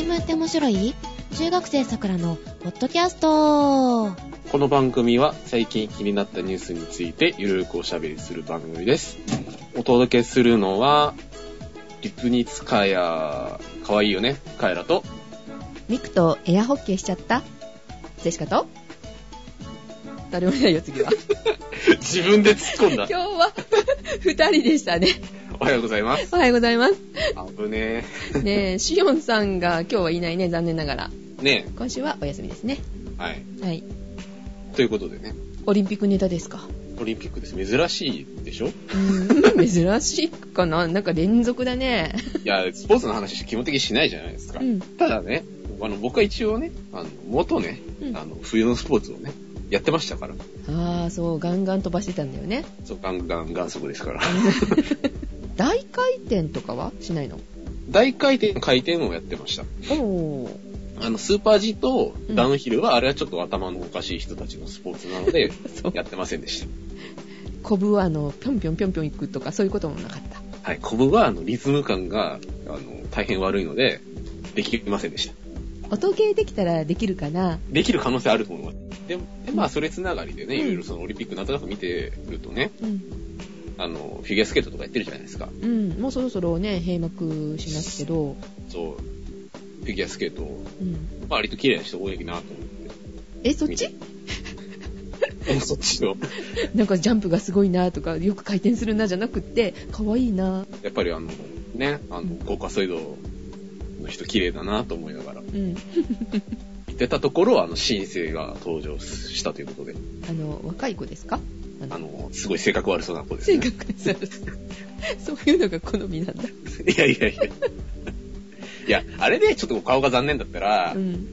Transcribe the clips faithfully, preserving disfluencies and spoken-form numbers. チームって面白い中学生さくらのポッドキャスト。この番組は最近気になったニュースについてゆるくおしゃべりする番組です。お届けするのはリプニツカヤ、かわいいよねカエラと、ミクとエアホッケーしちゃったゼシカと、誰もいないよ次は自分で突っ込んだ。今日は二人でしたね。おはようございます。おはようございます。危ねえねえ、シオンさんが今日はいないね、残念ながらね。え今週はお休みですね。はい、はい、ということでね、オリンピックネタですか。オリンピックです。珍しいでしょうん、珍しいかな、なんか連続だねいや、スポーツの話基本的にしないじゃないですか、うん、ただね、あの僕は一応ね、あの元ね、うん、あの冬のスポーツをねやってましたから。ああ、そう、ガンガン飛ばしてたんだよね。そう、ガンガンガン速ですから大回転とかはしないの？大回転、回転をやってました。おー、あのスーパー G とダウンヒルは、うん、あれはちょっと頭のおかしい人たちのスポーツなのでやってませんでしたコブはあのピョンピョンピョンピョン行くとかそういうこともなかった。はい、コブはあのリズム感があの大変悪いのでできませんでした。音ゲーできたらできるかな。できる可能性あると思います。で、でまあそれつながりでね、いろいろそのオリンピックなんとなく見てるとね、うん、あのフィギュアスケートとかやってるじゃないですか。うん、もうそろそろね閉幕しますけど、そうフィギュアスケート、うん、割と綺麗な人多いなと思って。え、そっち？そっちのなんかジャンプがすごいなとかよく回転するなじゃなくって可愛いな。やっぱりあのね、あの豪華水道の人綺麗だなと思いながら、うん、言ってたところ、あの新星が登場したということで、あの若い子ですか？あの、あのすごい性格悪そうな子ですね。性格悪そうそういうのが好みなんだいやいやいやいや、あれでちょっとお顔が残念だったら、うん、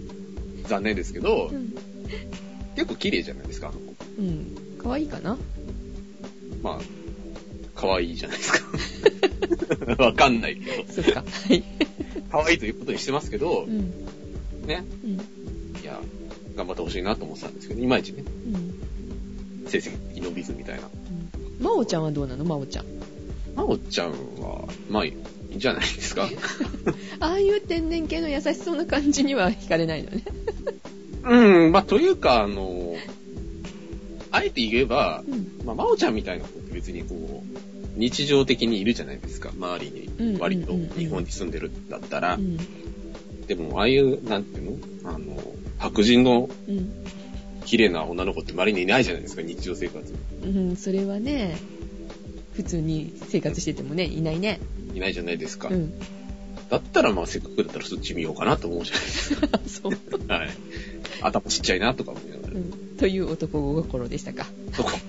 残念ですけど、うん、結構綺麗じゃないですか。うん、可愛いかな。まあ可愛いじゃないですか。わかんないけど。そっか。はい。可愛いということにしてますけど、うん、ね、うん、いや頑張ってほしいなと思ってたんですけど、いまいちね、うん、成績伸びずみたいな。うん、まおちゃんはどうなの？まおちゃん。まおちゃんはまあいいんじゃないですか。ああいう天然系の優しそうな感じには惹かれないのね。うん、まあというかあのあえて言えば、うん、まあまおちゃんみたいな子って別にこう。日常的にいるじゃないですか、周りに。割と日本に住んでるんだったら、うんうんうん、でもああいうなんていうの、あの白人の綺麗な女の子って周りにいないじゃないですか、日常生活に、うん、それはね普通に生活しててもね、いないね、いないじゃないですか、うん、だったらまあせっかくだったらそっち見ようかなと思うじゃないですかそうはい、頭ちっちゃいなとか思いながら、うん、という男心でしたか。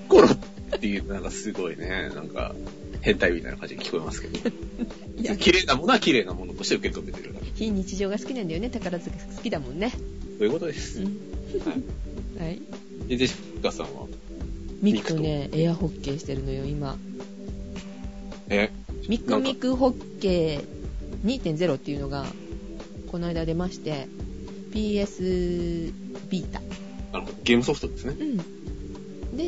心っていうなんかすごいね、なんか変態みたいな感じに聞こえますけど綺麗なものは綺麗なものとして受け止めてる。非日常が好きなんだよね、宝塚好きだもんね。そういうことです、うん、はい、はい、でジェシカさんはミクとねエアホッケーしてるのよ今。えミクミクホッケー にてんゼロ っていうのがこの間出まして、 ピーエス Vita、 あのゲームソフトですね、うん、で、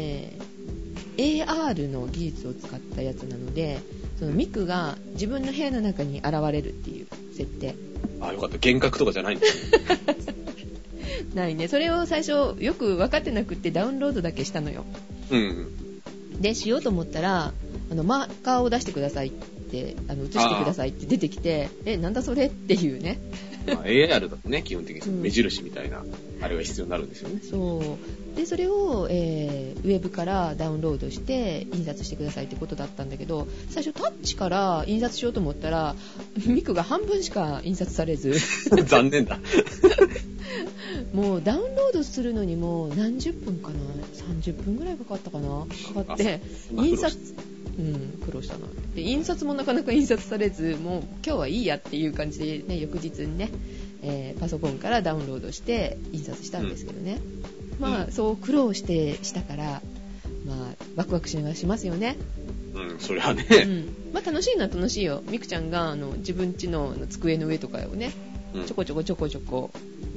えーエーアール の技術を使ったやつなので、そのミクが自分の部屋の中に現れるっていう設定。あ、よかった、幻覚とかじゃないんですねないね。それを最初よく分かってなくってダウンロードだけしたのよ、うん、でしようと思ったらあのマーカーを出してくださいって、あの写してくださいって出てきて、え、なんだそれっていうねまあ、エーアール だとね、基本的に目印みたいな、うん、あれが必要になるんですよね。そう。で、それを、えー、ウェブからダウンロードして印刷してくださいってことだったんだけど、最初タッチから印刷しようと思ったら、ミクが半分しか印刷されず。残念だ。もうダウンロードするのにも何十分かな、さんじゅっぷんぐらいかかったかな、かかって、印刷。うん、苦労したな。で、印刷もなかなか印刷されず、もう今日はいいやっていう感じでね、翌日にね、えー、パソコンからダウンロードして印刷したんですけどね、うん、まあ、うん、そう苦労してしたから、まあ、ワクワクしますよね。うん、それはね、うん、まあ楽しいのは楽しいよ。みくちゃんがあの自分家の机の上とかをね、ちょこちょこちょこちょこ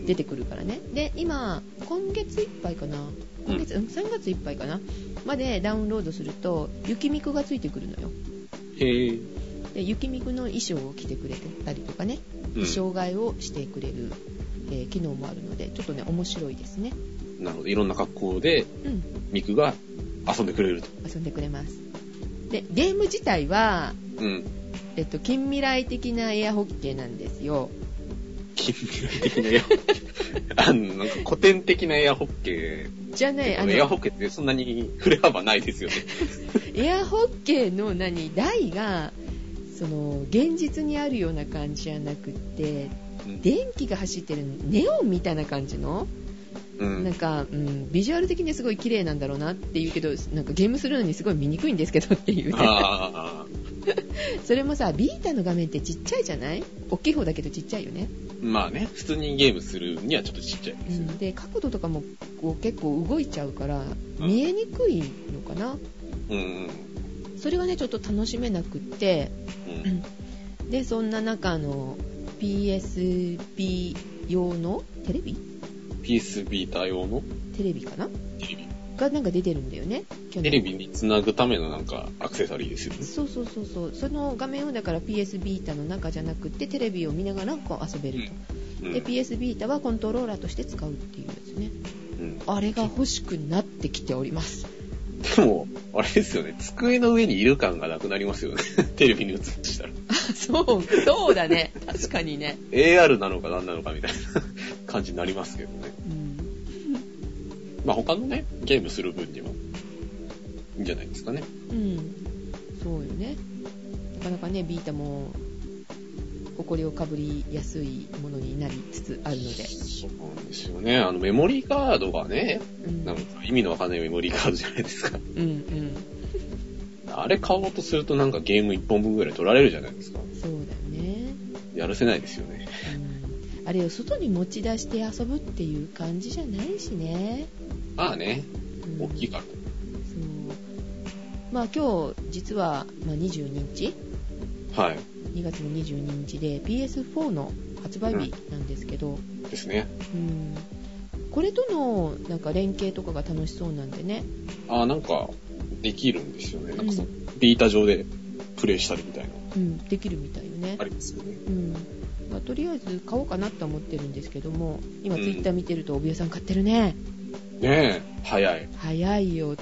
出てくるからね。で、今今月いっぱいかな、今月、うん、さんがついっぱいかなまでダウンロードすると雪ミクがついてくるのよ。へえ。で雪見くの衣装を着てくれてたりとかね、うん、衣装替えをしてくれる、えー、機能もあるのでちょっとね面白いですね。なるほど、いろんな格好でミク、うん、が遊んでくれると。遊んでくれます。でゲーム自体は、うんえっと、近未来的なエアホッケーなんですよ。近未来的なエアホッケーあのなんか古典的なエアホッケーじゃない、あのエアホッケーってそんなに触れ幅ないですよねエアホッケーの何台がその現実にあるような感じじゃなくて、うん、電気が走ってるネオンみたいな感じの、うん、なんか、うん、ビジュアル的にすごい綺麗なんだろうなっていうけど、なんかゲームするのにすごい見にくいんですけどっていう、ね、あそれもさビータの画面ってちっちゃいじゃない、大きい方だけどちっちゃいよね。まあね、普通にゲームするにはちょっとちっちゃいですよ、うん、で角度とかもこう結構動いちゃうから見えにくいのかな、うんうん、それはねちょっと楽しめなくって、うん、でそんな中の ピーエスビー 用のテレビ ピーエス Vita 用のテレビかな、テレビがなんか出てるんだよね。テレビにつなぐためのなんかアクセサリーですよね。そうそうそうそう。その画面をだから ピーエス Vita の中じゃなくてテレビを見ながらこう遊べると、うん、で ピーエス Vita はコントローラーとして使うっていうやつね、うん、あれが欲しくなってきております。でもあれですよね、机の上にいる感がなくなりますよねテレビに映したらあ、そうそうだね確かにねエーアール なのか何なのかみたいな感じになりますけどね、うんまあ、他のねゲームする分にはいいんじゃないですかね。うん、そうよね。なかなかねビータも埃をかぶりやすいものになりつつあるので。そうなんですよね。あのメモリーカードがね、うん、なんか意味のわかんないメモリーカードじゃないですか。うんうん。あれ買おうとするとなんかゲームいっぽんぶんぐらい取られるじゃないですか。そうだよね。やるせないですよね。うん、あれを外に持ち出して遊ぶっていう感じじゃないしね。まあね、うん、大きいから。そう。まあ今日実はまあにじゅうににち、はい、にがつのにじゅうににちで ピーエスフォー の発売日なんですけど、うん、ですね。うん。これとのなんか連携とかが楽しそうなんでね。ああなんかできるんですよね。なんかそのビータ上でプレイしたりみたいな。うん、できるみたいよね。ありますよね。うん。まあとりあえず買おうかなと思ってるんですけども、今ツイッター見てるとおびえさん買ってるね。ねえ、早い早いよ。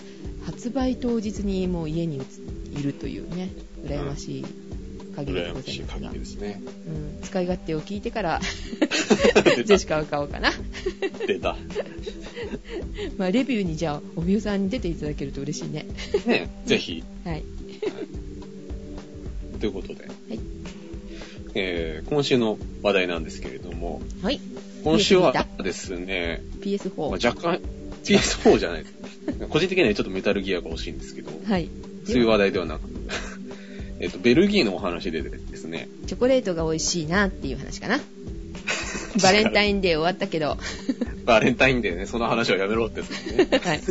発売当日にもう家にいるというね、羨ましい限りでございますが、うん、ですね、うん、使い勝手を聞いてからジェシカを買おうかな出たまあレビューにじゃあおびおさんに出ていただけると嬉しいねねぜひはい、はい、ということで、はい、えー、今週の話題なんですけれども、はい、今週はですね ピーエスフォー、まあ、若干 ピーエスフォー じゃない個人的にはちょっとメタルギアが欲しいんですけど、はい、そういう話題ではなくえっとベルギーのお話でですね、チョコレートが美味しいなっていう話かなバレンタインデー終わったけどバレンタインデーね、その話はやめろってですね、はい、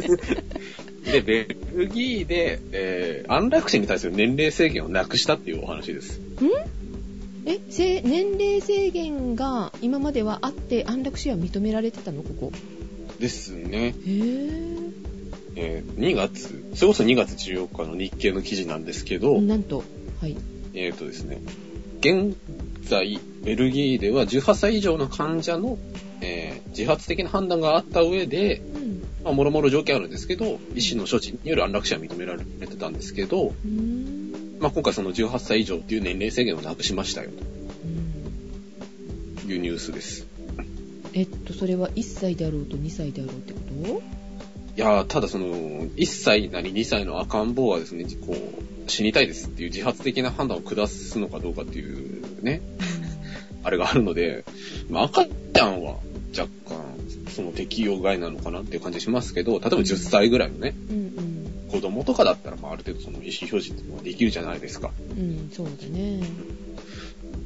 でベルギーで、えー、安楽死に対する年齢制限をなくしたっていうお話です。んえ、年齢制限が今まではあって安楽死は認められてたの、ここですね。へー、えー、にがつ、それこそにがつじゅうよっかの日経の記事なんですけど、なんと、はい、えっとですね、現在ベルギーではじゅうはっさい以上の患者の、えー、自発的な判断があった上で、うん、まあ、もろもろ条件あるんですけど、医師の処置による安楽死は認められてたんですけど、うん、まあ、今回そのじゅうはっさい以上という年齢制限をなくしましたよというニュースです、うん、えっとそれはいっさいであろうとにさいであろうってこと？いやー、ただそのいっさいなりにさいの赤ん坊はですね、こう死にたいですっていう自発的な判断を下すのかどうかっていうねあれがあるので、まあ、赤ちゃんは若干その適用外なのかなっていう感じしますけど、例えばじゅっさいぐらいのね、うんうんうん、子供とかだったら、まあ、ある程度その意思表示っていうのはできるじゃないですか。うん、そうだね。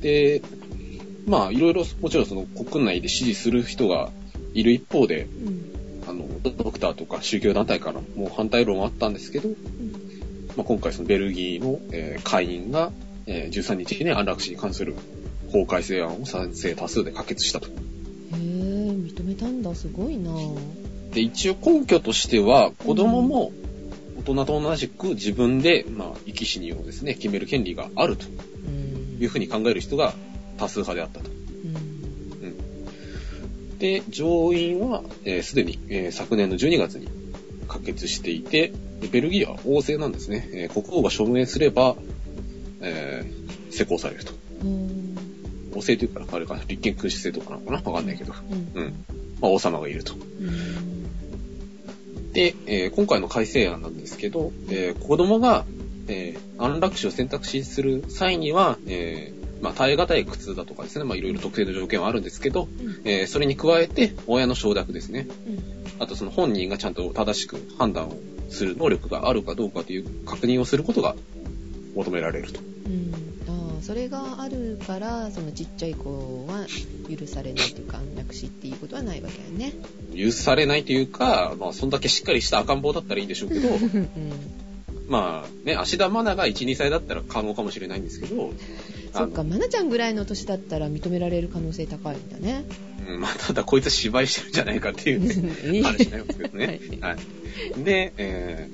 で、まあいろいろもちろんその国内で支持する人がいる一方で、うん、あのドクターとか宗教団体からも反対論はあったんですけど、うん、まあ、今回そのベルギーの、えー、下院が、えー、じゅうさんにちに安楽死に関する法改正案を賛成多数で可決したと。へえ、認めたんだ、すごいな。で、一応根拠としては子供も、うん、大人と同じく自分で、まあ、生き死にをですね決める権利があると、ういうふうに考える人が多数派であったと。うんうん、で、上院はすで、えー、に、えー、昨年のじゅうにがつに可決していて、ベルギーは王政なんですね。えー、国王が署名すれば、えー、施行されると。うん、王政というから、あれかな、立憲君主制とかなのかな、わかんないけど。うん。うん、まあ、王様がいると。うん、で、えー、今回の改正案なんですけど、えー、子供が、えー、安楽死を選択肢する際には、えー、まあ、耐え難い苦痛だとかですね、まあ、いろいろ特定の条件はあるんですけど、うん、えー、それに加えて、親の承諾ですね。うん、あと、その本人がちゃんと正しく判断をする能力があるかどうかという確認をすることが求められると。うん、あ、それがあるから、そのちっちゃい子は許されないというか、安楽死っていうことはないわけだね。許されないというか、まあ、そんだけしっかりした赤ん坊だったらいいんでしょうけど、うん、まあね、芦田愛菜が いち,に 歳だったら可能かもしれないんですけど、そっか、愛菜ちゃんぐらいの年だったら認められる可能性高いんだね。まあ、ただこいつ芝居してるんじゃないかっていう、ね、話になりますけどね。はいはい、で、え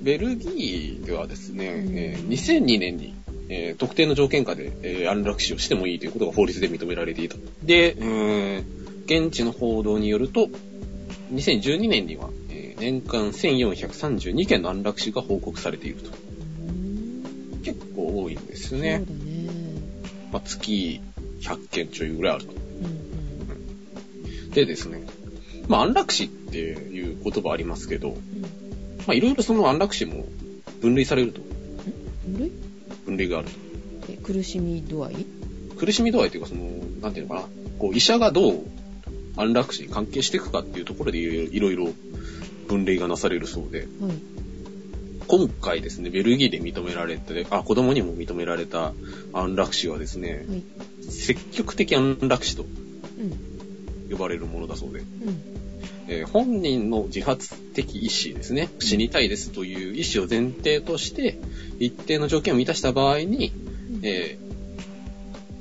ー、ベルギーではですね、うん、えー、にせんにねんに、えー、特定の条件下で、えー、安楽死をしてもいいということが法律で認められていた。で、えー、現地の報道によると、にせんじゅうにねんには、年間せんよんひゃくさんじゅうにけんの安楽死が報告されていると。結構多いんですよね。そうだね。まあ、月ひゃっけんちょいぐらいあると。うん、でですね、まあ、安楽死っていう言葉ありますけど、うん、まあ、いろいろその安楽死も分類されると。分類？分類があると。え、苦しみ度合い？苦しみ度合いというか、その、なんていうのかな、こう、医者がどう安楽死に関係していくかっていうところでいろいろ分類がなされるそうで、うん、今回ですね、ベルギーで認められて、あ、子供にも認められた安楽死はですね、はい、積極的安楽死と呼ばれるものだそうで、うん、えー、本人の自発的意思ですね、死にたいですという意思を前提として、一定の条件を満たした場合に、うん、え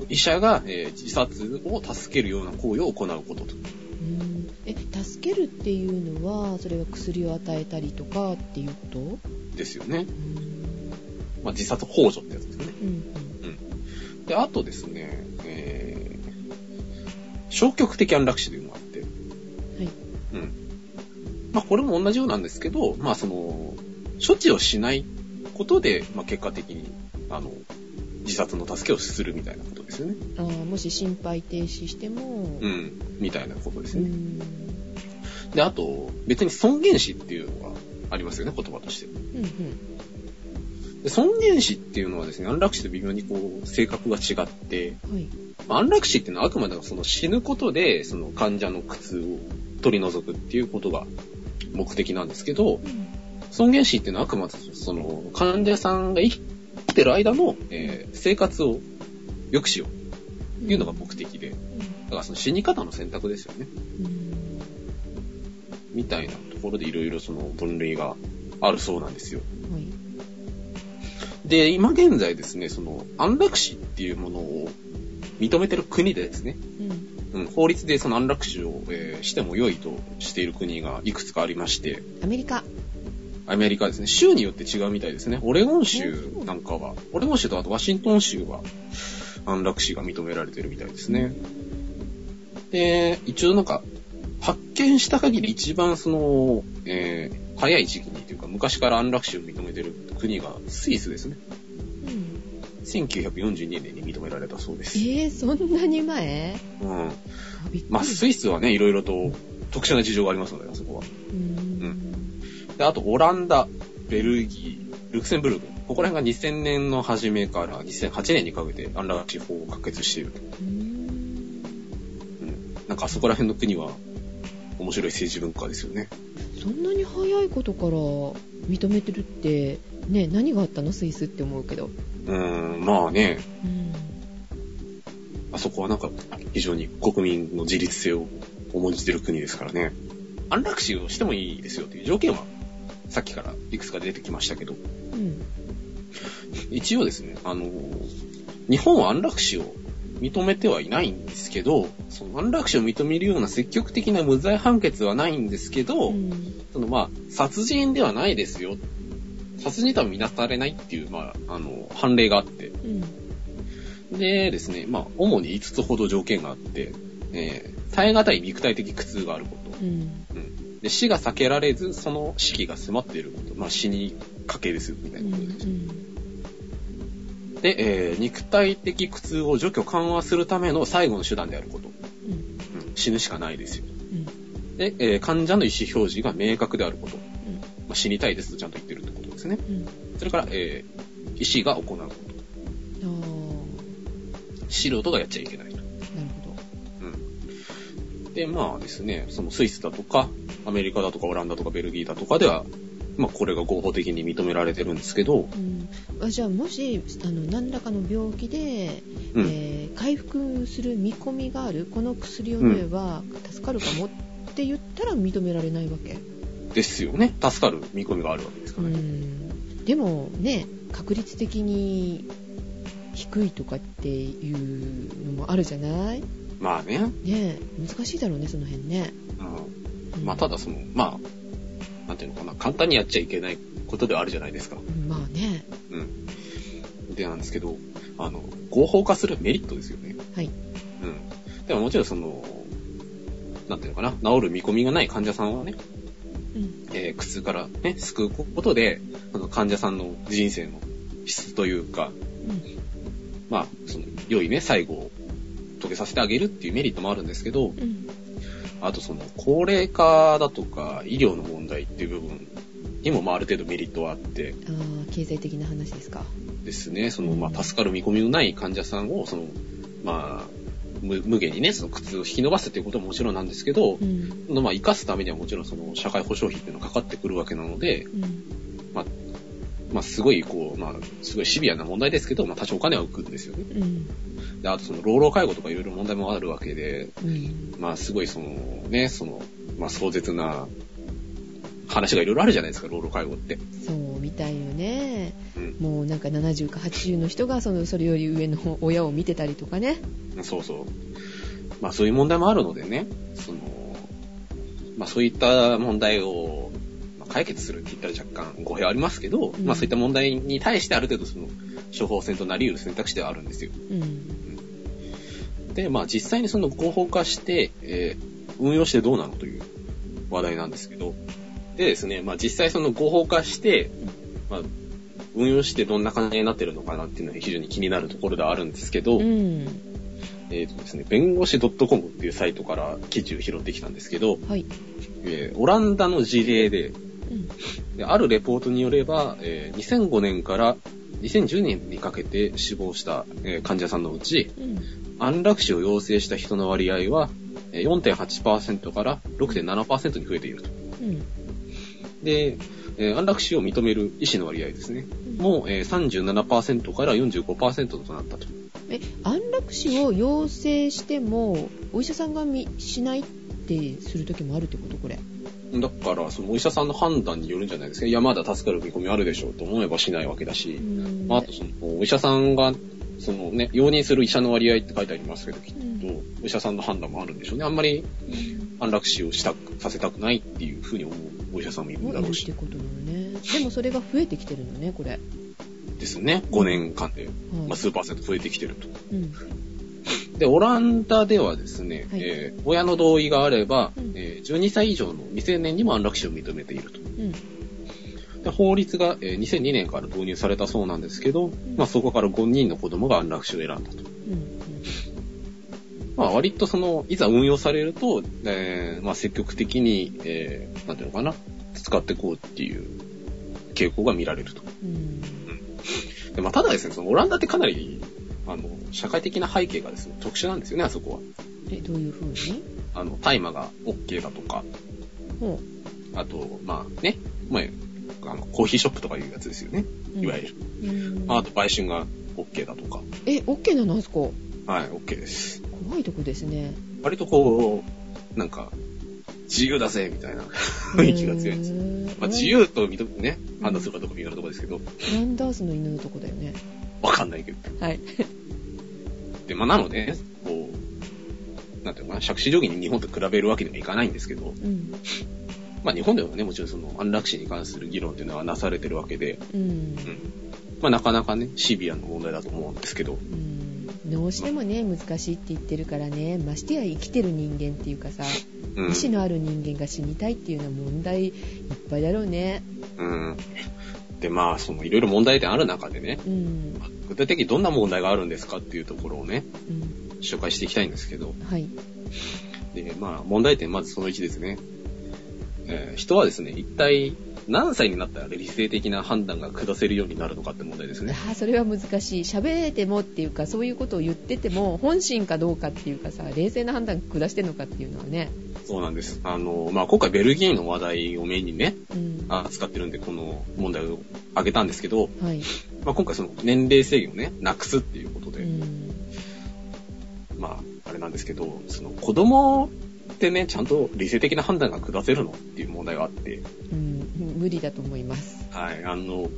ー、医者が、えー、自殺を助けるような行為を行うことと。え、助けるっていうのは、それは薬を与えたりとかっていうことですよね。まあ、自殺幇助ってやつですね。うんうん、で、あとですね、えー、消極的安楽死というのがあって、はい、うん、まあ、これも同じようなんですけど、まあ、その処置をしないことで、まあ、結果的にあの自殺の助けをするみたいなことですよね。あ、もし心肺停止しても、うん、みたいなことですね。うん、で、あと別に尊厳死っていうのがありますよね、言葉として。うんうん、で、尊厳死っていうのはですね、安楽死と微妙にこう性格が違って、はい、まあ、安楽死っていうのはあくまでもその死ぬことでその患者の苦痛を取り除くっていうことが目的なんですけど、うん、尊厳死っていうのはあくまでその患者さんが生き生きてる間の、えー、生活を良くしようというのが目的で、うん、だからその死に方の選択ですよね、うん、みたいなところでいろいろその分類があるそうなんですよ。はい、で、今現在ですね、その安楽死っていうものを認めてる国でですね、うんうん、法律でその安楽死を、えー、しても良いとしている国がいくつかありまして、アメリカアメリカですね、州によって違うみたいですね。オレゴン州なんかは、オレゴン州とあとワシントン州は安楽死が認められてるみたいですね。で、一応なんか、発見した限り一番その、えー、早い時期にというか、昔から安楽死を認めてる国がスイスですね。うん、せんきゅうひゃくよんじゅうにねんに認められたそうです。えー、そんなに前？うん。まあ、スイスはね、いろいろと特殊な事情がありますので、あそこは。で、あと、オランダ、ベルギー、ルクセンブルク。ここら辺がにせんねんの初めからにせんはちねんにかけて安楽死法を可決していると。うん、うん。なんか、あそこら辺の国は、面白い政治文化ですよね。そんなに早いことから認めてるって、ね、何があったのスイスって思うけど。うーん、まあね。うん、あそこはなんか、非常に国民の自立性を重んじてる国ですからね。安楽死をしてもいいですよという条件は、さっきからいくつか出てきましたけど、うん、一応ですね、あの日本は安楽死を認めてはいないんですけど、その安楽死を認めるような積極的な無罪判決はないんですけど、うん、そのまあ殺人ではないですよ、殺人とは見なされないっていうまああの判例があって、うん、でですね、まあ、主にいつつほど条件があって、えー、耐え難い肉体的苦痛があること、うんうん、で死が避けられずその死期が迫っていること、まあ、死にかけですよみたいなことです、うんうん、で、えー、肉体的苦痛を除去緩和するための最後の手段であること、うんうん、死ぬしかないですよ、うん、で、えー、患者の意思表示が明確であること、うんまあ、死にたいですとちゃんと言ってるってことですね、うん、それから、えー、医師が行うこと素人がやっちゃいけないと。なるほど。うん。で、まあですね、そのスイスだとか、アメリカだとか、オランダとか、ベルギーだとかでは、まあこれが合法的に認められてるんですけど。うん、あじゃあ、もし、あの、何らかの病気で、うんえー、回復する見込みがある、この薬を飲めば助かるかもって言ったら認められないわけ、うん、ですよね。助かる見込みがあるわけですからね。うん。でもね、確率的に、低いとかっていうのもあるじゃない。まあ ね, ね難しいだろうねその辺ね、うん、まあただそのまあなんていうのかな簡単にやっちゃいけないことではあるじゃないですか。まあねうんでなんですけどあの合法化するメリットですよね。はいうんでももちろんそのなんていうのかな治る見込みがない患者さんはね、うんえー、苦痛からね救うことでなんか患者さんの人生の質というか、うんまあ、その、良いね、最後を遂げさせてあげるっていうメリットもあるんですけど、うん、あとその、高齢化だとか、医療の問題っていう部分にも、まあ、ある程度メリットはあって。ああ、経済的な話ですか。ですね。その、まあ、助かる見込みのない患者さんを、その、まあ、無, 無限にね、その苦痛を引き伸ばすっていうことももちろんなんですけど、うん、まあ、生かすためにはもちろんその、社会保障費っていうのがかかってくるわけなので、うんまあまあ、すごい、こう、まあ、すごいシビアな問題ですけど、まあ、多少お金は浮くんですよね。うん、で、あと、その、老老介護とかいろいろ問題もあるわけで、うん、まあ、すごい、その、ね、その、まあ、壮絶な話がいろいろあるじゃないですか、老老介護って。そう、みたいよね。うん、もう、なんか、ななじゅうかはちじゅうの人が、その、それより上の親を見てたりとかね。そうそう。まあ、そういう問題もあるのでね、その、まあ、そういった問題を、解決するって言ったら若干語弊ありますけど、うん、まあそういった問題に対してある程度その処方箋となり得る選択肢ではあるんですよ。うん、で、まあ実際にその合法化して、えー、運用してどうなのという話題なんですけど、でですね、まあ実際その合法化して、まあ運用してどんな感じになってるのかなっていうのが非常に気になるところではあるんですけど、うん、えっとですね、弁護士 .com っていうサイトから記事を拾ってきたんですけど、はいえー、オランダの事例で、であるレポートによれば、えー、にせんごねんからにせんじゅうねんにかけて死亡した、えー、患者さんのうち、うん、安楽死を要請した人の割合は よんてんはちパーセント から ろくてんななパーセント に増えていると、うん、で、えー、安楽死を認める医師の割合ですね、うん、もう、えー、さんじゅうななパーセント から よんじゅうごパーセント となったと。え、安楽死を要請してもお医者さんがしないってする時もあるってこと？これだから、そのお医者さんの判断によるんじゃないですか。いや、まだ助かる見込みあるでしょうと思えばしないわけだし、まあ、あとその、お医者さんが、そのね、容認する医者の割合って書いてありますけど、きっと、お医者さんの判断もあるんでしょうね。あんまり、安楽死をしたく、させたくないっていうふうに思うお医者さんもいるだろうし。ってことなのね。でもそれが増えてきてるのね、これ。ですね。ごねんかんで、まあ、数パーセント増えてきてると。うんで、オランダではですね、はいえー、親の同意があれば、うんえー、じゅうにさい以上の未成年にも安楽死を認めていると。うん、で法律が、えー、にせんにねんから導入されたそうなんですけど、うんまあ、そこからごにんの子供が安楽死を選んだと。うんまあ、割とその、いざ運用されると、えーまあ、積極的に、えー、なんていうのかな、使っていこうっていう傾向が見られると。うんうんでまあ、ただですね、そのオランダってかなり、あの社会的な背景がですね特殊なんですよね。あそこはえどういう風にあの大麻が OK だとか、うん、あとまあね前あのコーヒーショップとかいうやつですよね、うん、いわゆる、うんまあ、あと売春が OK だとかえ OK なのあそこ。はい OK です。怖いとこですね。割とこうなんか自由だぜみたいな雰囲気が強いんですよ、まあ、自由と認めね判断するかどうか微妙なとこですけど、うん、ランダースの犬のとこだよね。わかんないけどはいでまあ、なので、ね、こうなんていうのかな、杓子定規に日本と比べるわけにもいかないんですけど、うん、まあ日本ではねもちろんその安楽死に関する議論というのはなされてるわけで、うんうんまあ、なかなかねシビアな問題だと思うんですけど、うんどうしてもね難しいって言ってるからね、ましてや生きてる人間っていうかさ、うん、意志のある人間が死にたいっていうのは問題いっぱいだろうね。うん、でまあそのいろいろ問題点ある中でね、うん、具体的にどんな問題があるんですかっていうところをね、うん、紹介していきたいんですけど、はい、でまあ問題点まずそのいちですね、えー、人はですね一体何歳になったら理性的な判断が下せるようになるのかって問題ですね。あ、それは難しい。喋れてもっていうか、そういうことを言ってても本心かどうかっていうかさ、冷静な判断下してるのかっていうのはね。そうなんです。あの、まあ、今回ベルギーの話題をメインにね、うん、扱ってるんでこの問題を挙げたんですけど、はい、まあ、今回その年齢制限をねなくすっていうことで、うん、まああれなんですけど、その子供ってねちゃんと理性的な判断が下せるのっていう問題があって、うん、無理だと思います。はい、あの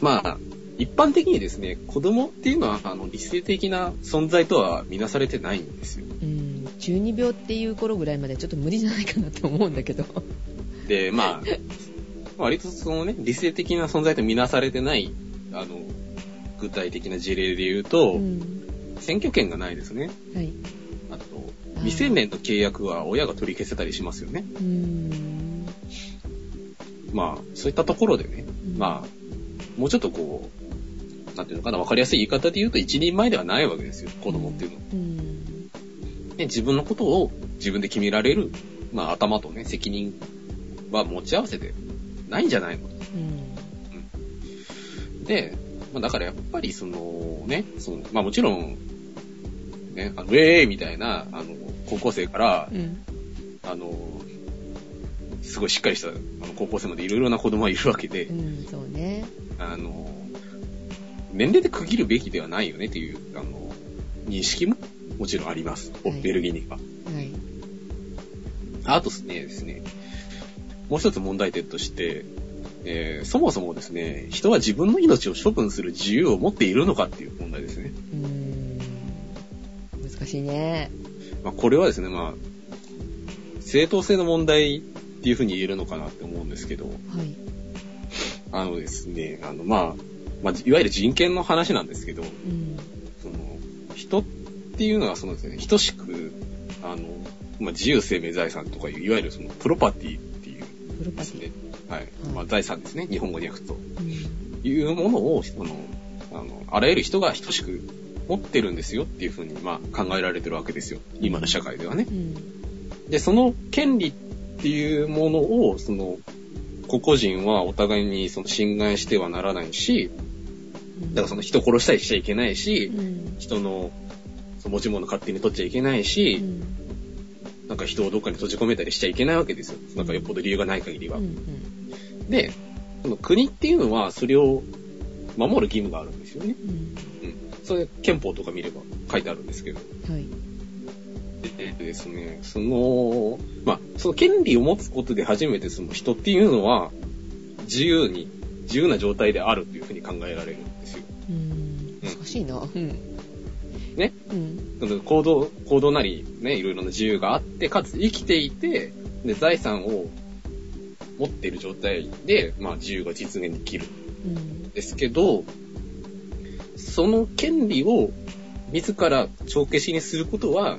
まあ一般的にですね、子供っていうのはあの理性的な存在とは見なされてないんですよ。うん、中二病っていう頃ぐらいまでちょっと無理じゃないかなと思うんだけど。でまあ割とそのね理性的な存在と見なされてないあの具体的な事例で言うと、うん、選挙権がないですね。はい。あと。未成年の契約は親が取り消せたりしますよね。うーん、まあそういったところでね、うん、まあもうちょっとこうなんていうのかな、分かりやすい言い方で言うと一人前ではないわけですよ、子供っていうのは。うん、で自分のことを自分で決められる、まあ、頭とね責任は持ち合わせてないんじゃないのと。うん、で、まあ、だからやっぱりそのね、そのまあもちろん。ね、あのウェーイみたいなあの高校生から、うん、あのすごいしっかりしたあの高校生までいろいろな子供がいるわけで、うん、そうね、あの年齢で区切るべきではないよねっていうあの認識ももちろんあります、はい、ベルギーには、はい、あとですね、ですねもう一つ問題点として、えー、そもそもですね人は自分の命を処分する自由を持っているのかっていう問題ですね。うん、難しいね。まあ、これはですね、まあ、正当性の問題っていうふうに言えるのかなって思うんですけど、はい、あのですね、あの、まあ、まあ、いわゆる人権の話なんですけど、うん、その人っていうのはそのですね、等しくあの、まあ、自由生命財産とかいういわゆるそのプロパティっていうですね、はい、はい、まあ、財産ですね、日本語に訳すと、うん、いうものをそのあのあらゆる人が等しく持ってるんですよっていうふうにまあ考えられてるわけですよ、今の社会ではね、うん、でその権利っていうものをその個々人はお互いにその侵害してはならないし、だからその人殺したりしちゃいけないし、うん、人の持ち物勝手に取っちゃいけないし、うん、なんか人をどっかに閉じ込めたりしちゃいけないわけですよ、なんかよっぽど理由がない限りは、うんうん、でその国っていうのはそれを守る義務があるんですよね、うんうん、それ憲法とか見れば書いてあるんですけど、はい、でですね、そのまあその権利を持つことで初めてその人っていうのは自由に自由な状態であるというふうに考えられるんですよ。うーん、うん、難しいな。うん、ね、うん、その行動行動なりねいろいろな自由があってかつ生きていてで財産を持っている状態でまあ自由が実現できるんですけど。うん、その権利を自ら帳消しにすることは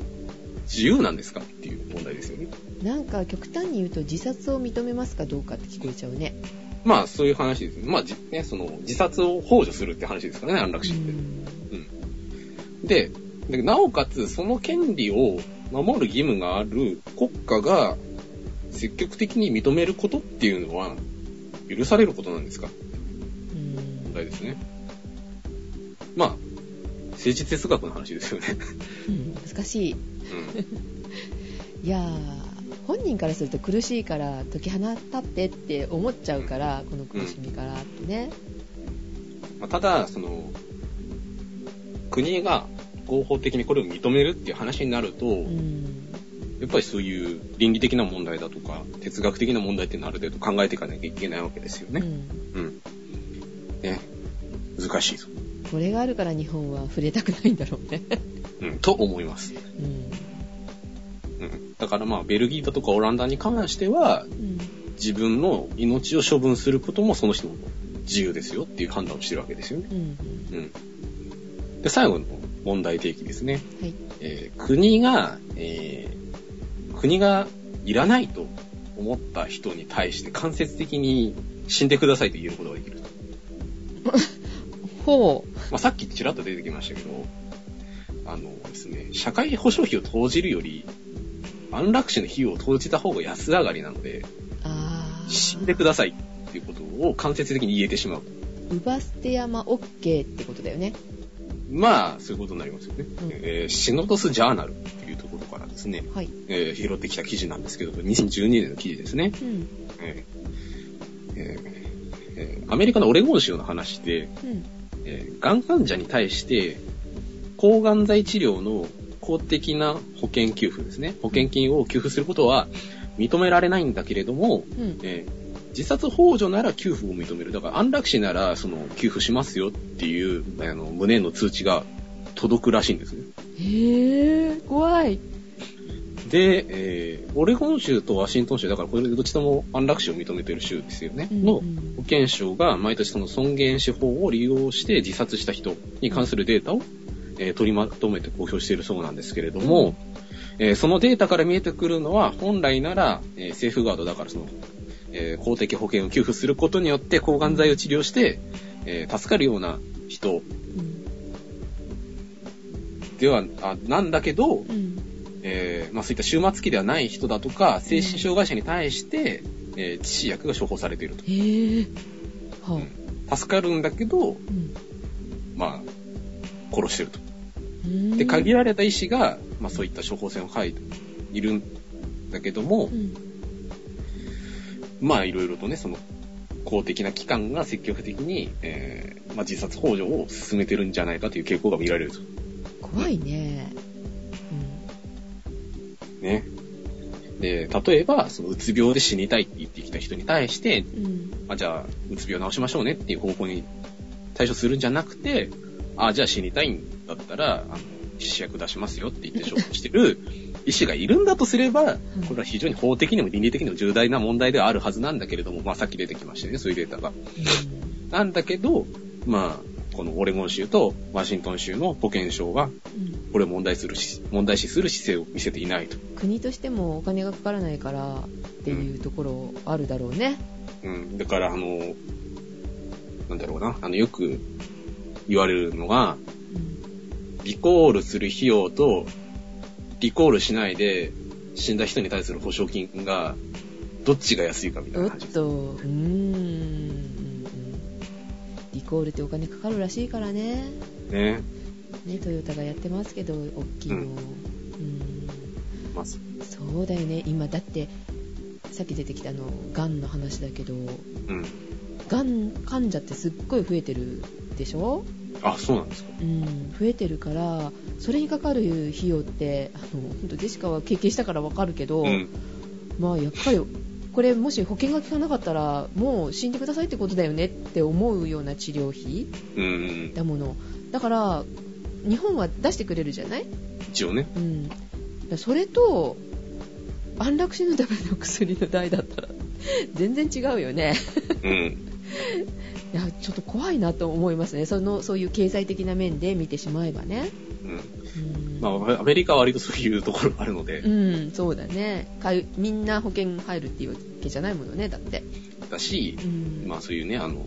自由なんですかっていう問題ですよね。なんか極端に言うと自殺を認めますかどうかって聞こえちゃうね。まあそういう話ですね。まあじねその自殺を幇助するって話ですからね、安楽死って。うん、うん、で、でなおかつその権利を守る義務がある国家が積極的に認めることっていうのは許されることなんですか。うん、問題ですね。まあ、政治哲学の話ですよね、うん。難しい。うん、いやー、本人からすると苦しいから解き放ったってって思っちゃうから、うん、この苦しみからってね。うん、ただ、その、国が合法的にこれを認めるっていう話になると、うん、やっぱりそういう倫理的な問題だとか、哲学的な問題ってある程度考えていかなきゃいけないわけですよね。うん。うん、ね、難しいぞ。これがあるから日本は触れたくないんだろうね、うん、と思います、うんうん、だからまあベルギーだとかオランダに関しては、うん、自分の命を処分することもその人の自由ですよっていう判断をしてるわけですよね、うんうん、で最後の問題提起ですね、はい、えー、国が、えー、国がいらないと思った人に対して間接的に死んでくださいと言えることができると。ほう。まあ、さっきちらっと出てきましたけど、あのですね、社会保障費を投じるより安楽死の費用を投じた方が安上がりなので、あ、死んでくださいっていうことを間接的に言えてしまう。うば捨て山 OK ってことだよね。まあそういうことになりますよね、うん、えー、シノドスジャーナルっていうところからですね、はい、えー、拾ってきた記事なんですけど、にせんじゅうにねんの記事ですね、うん、えーえー、アメリカのオレゴン州の話で、うん、えー、がん患者に対して抗がん剤治療の公的な保険給付ですね、保険金を給付することは認められないんだけれども、うん、えー自殺幇助なら給付を認める。だから安楽死ならその給付しますよっていうあの旨の通知が届くらしいんですね。へー、怖い。で、えー、オレゴン州とワシントン州だからこれどっちとも安楽死を認めている州ですよね、うんうん、の保健省が毎年その尊厳死法を利用して自殺した人に関するデータを、えー、取りまとめて公表しているそうなんですけれども、えー、そのデータから見えてくるのは本来なら、えー、セーフガードだからそのえー、公的保険を給付することによって抗がん剤を治療して、えー、助かるような人、うん、ではあなんだけど、うん、えーまあ、そういった終末期ではない人だとか精神障害者に対して、うん、えー、致死薬が処方されていると。へー、はあ、助かるんだけど、うん、まあ殺してると。で限られた医師が、まあ、そういった処方箋を書いているんだけども、うん、まあいろいろとね、その公的な機関が積極的に、えーまあ、自殺幇助を進めてるんじゃないかという傾向が見られると。怖いね。うん、ね。で、例えばそのうつ病で死にたいって言ってきた人に対して、うん、あ、じゃあうつ病治しましょうねっていう方向に対処するんじゃなくて、あ、じゃあ死にたいんだったらあの致死薬出しますよって言って処方してる。医師がいるんだとすれば、これは非常に法的にも倫理的にも重大な問題ではあるはずなんだけれども、まあさっき出てきましたよね、そういうデータが。なんだけど、まあ、このオレゴン州とワシントン州の保健省は、これを問題するし、問題視する姿勢を見せていないと。国としてもお金がかからないからっていうところあるだろうね。うん、うん、だからあの、なんだろうな、あのよく言われるのが、リコールする費用と、リコールしないで死んだ人に対する保証金がどっちが安いかみたいな感じです。おっと、うーん、リコールってお金かかるらしいからね。ね。ね、トヨタがやってますけど、大きいの。うん。うん、まあ、そうだよね。今だってさっき出てきたのがんの話だけど、うん、がん患者ってすっごい増えてるでしょ。あ、そうなんですか。うん、増えてるからそれにかかる費用ってあの本当ジェシカは経験したからわかるけど、うん、まあやっぱりこれもし保険が効かなかったらもう死んでくださいってことだよねって思うような治療費、うん、だものだから日本は出してくれるじゃない一応ね、うん、それと安楽死のための薬の代だったら全然違うよね、うん、いやちょっと怖いなと思いますね。そのそういう経済的な面で見てしまえばね、うん、まあ、アメリカは割とそういうところがあるので、うん、そうだね、かみんな保険入るっていうわけじゃないものね、だってだし、うん、まあそういうね、あの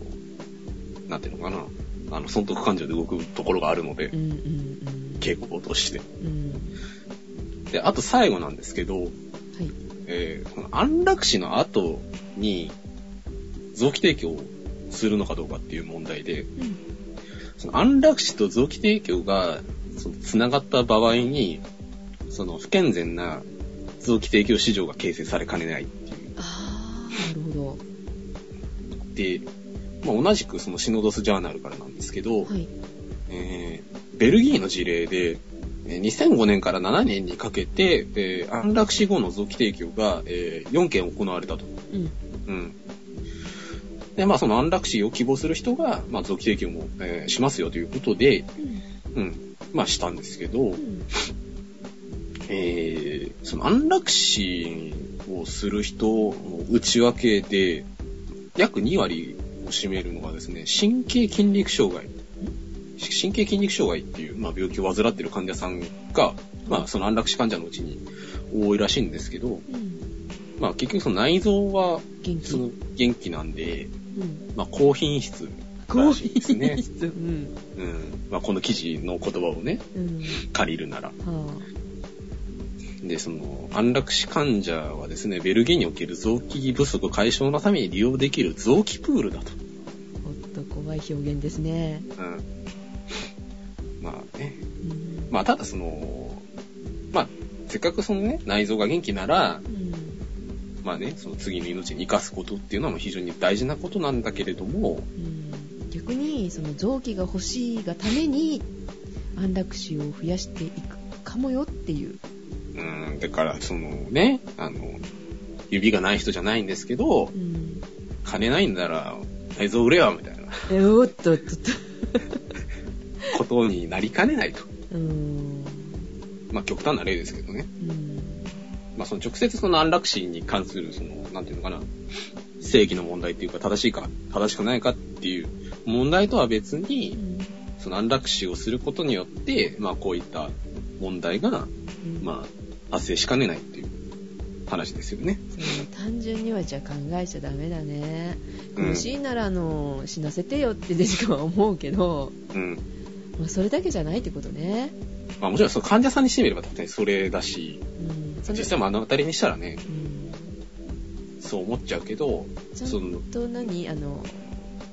なんていうのかな、あの損得感情で動くところがあるので、うんうんうん、傾向として、うん、であと最後なんですけど、はい、えー、この安楽死の後に臓器提供をするのかどうかっていう問題で、うん、その安楽死と臓器提供がつながった場合にその不健全な臓器提供市場が形成されかねないっていう。あー、なるほど。で、まあ、同じくそのシノドスジャーナルからなんですけど、はい、えー、ベルギーの事例でにせんごねんからななねんにかけて、えー、安楽死後の臓器提供が、えー、よんけん行われたと、うんうん、でまあ、その安楽死を希望する人が、まあ、臓器提供も、えー、しますよということで、うんうん、まあしたんですけど、うん、えー、その安楽死をする人の内訳で約にわりを占めるのがですね、神経筋力障害、神経筋肉障害っていう、まあ、病気を患っている患者さんが、まあ、その安楽死患者のうちに多いらしいんですけど、うん、まあ、結局その内臓はその元気なんで、うん、まあ、高品質らしいですね。高品質、うんうん、まあ、この記事の言葉をね、うん、借りるなら、はあ、でその安楽死患者はですね、ベルギーにおける臓器不足解消のために利用できる臓器プールだと。怖い表現ですね。うん、まあね、うん、まあただそのまあせっかくそのね内臓が元気なら、うん、まあねその次の命に生かすことっていうのは非常に大事なことなんだけれども、うん、逆にその臓器が欲しいがために安楽死を増やしていくかもよっていう。うん、だからそのねあの指がない人じゃないんですけど、うん、金ないんなら内臓売れよみたいな。えおっとっとっとことになりかねないと。うーん、まあ極端な例ですけどね。うん、まあその直接その安楽死に関するそのなんていうのかな正義の問題っていうか正しいか正しくないかっていう問題とは別に、うん、その安楽死をすることによってまあこういった問題が、うん、まあ発生しかねないっていう話ですよね。単純にはじゃあ考えちゃダメだね。苦しいならあの、うん、死なせてよってデジカは思うけど、うん、まあ、それだけじゃないってことね。まあ、もちろんその患者さんにしてみれば確かにそれだし、うん、それ実際目の当たりにしたらね、うん、そう思っちゃうけど、ちゃんと何あの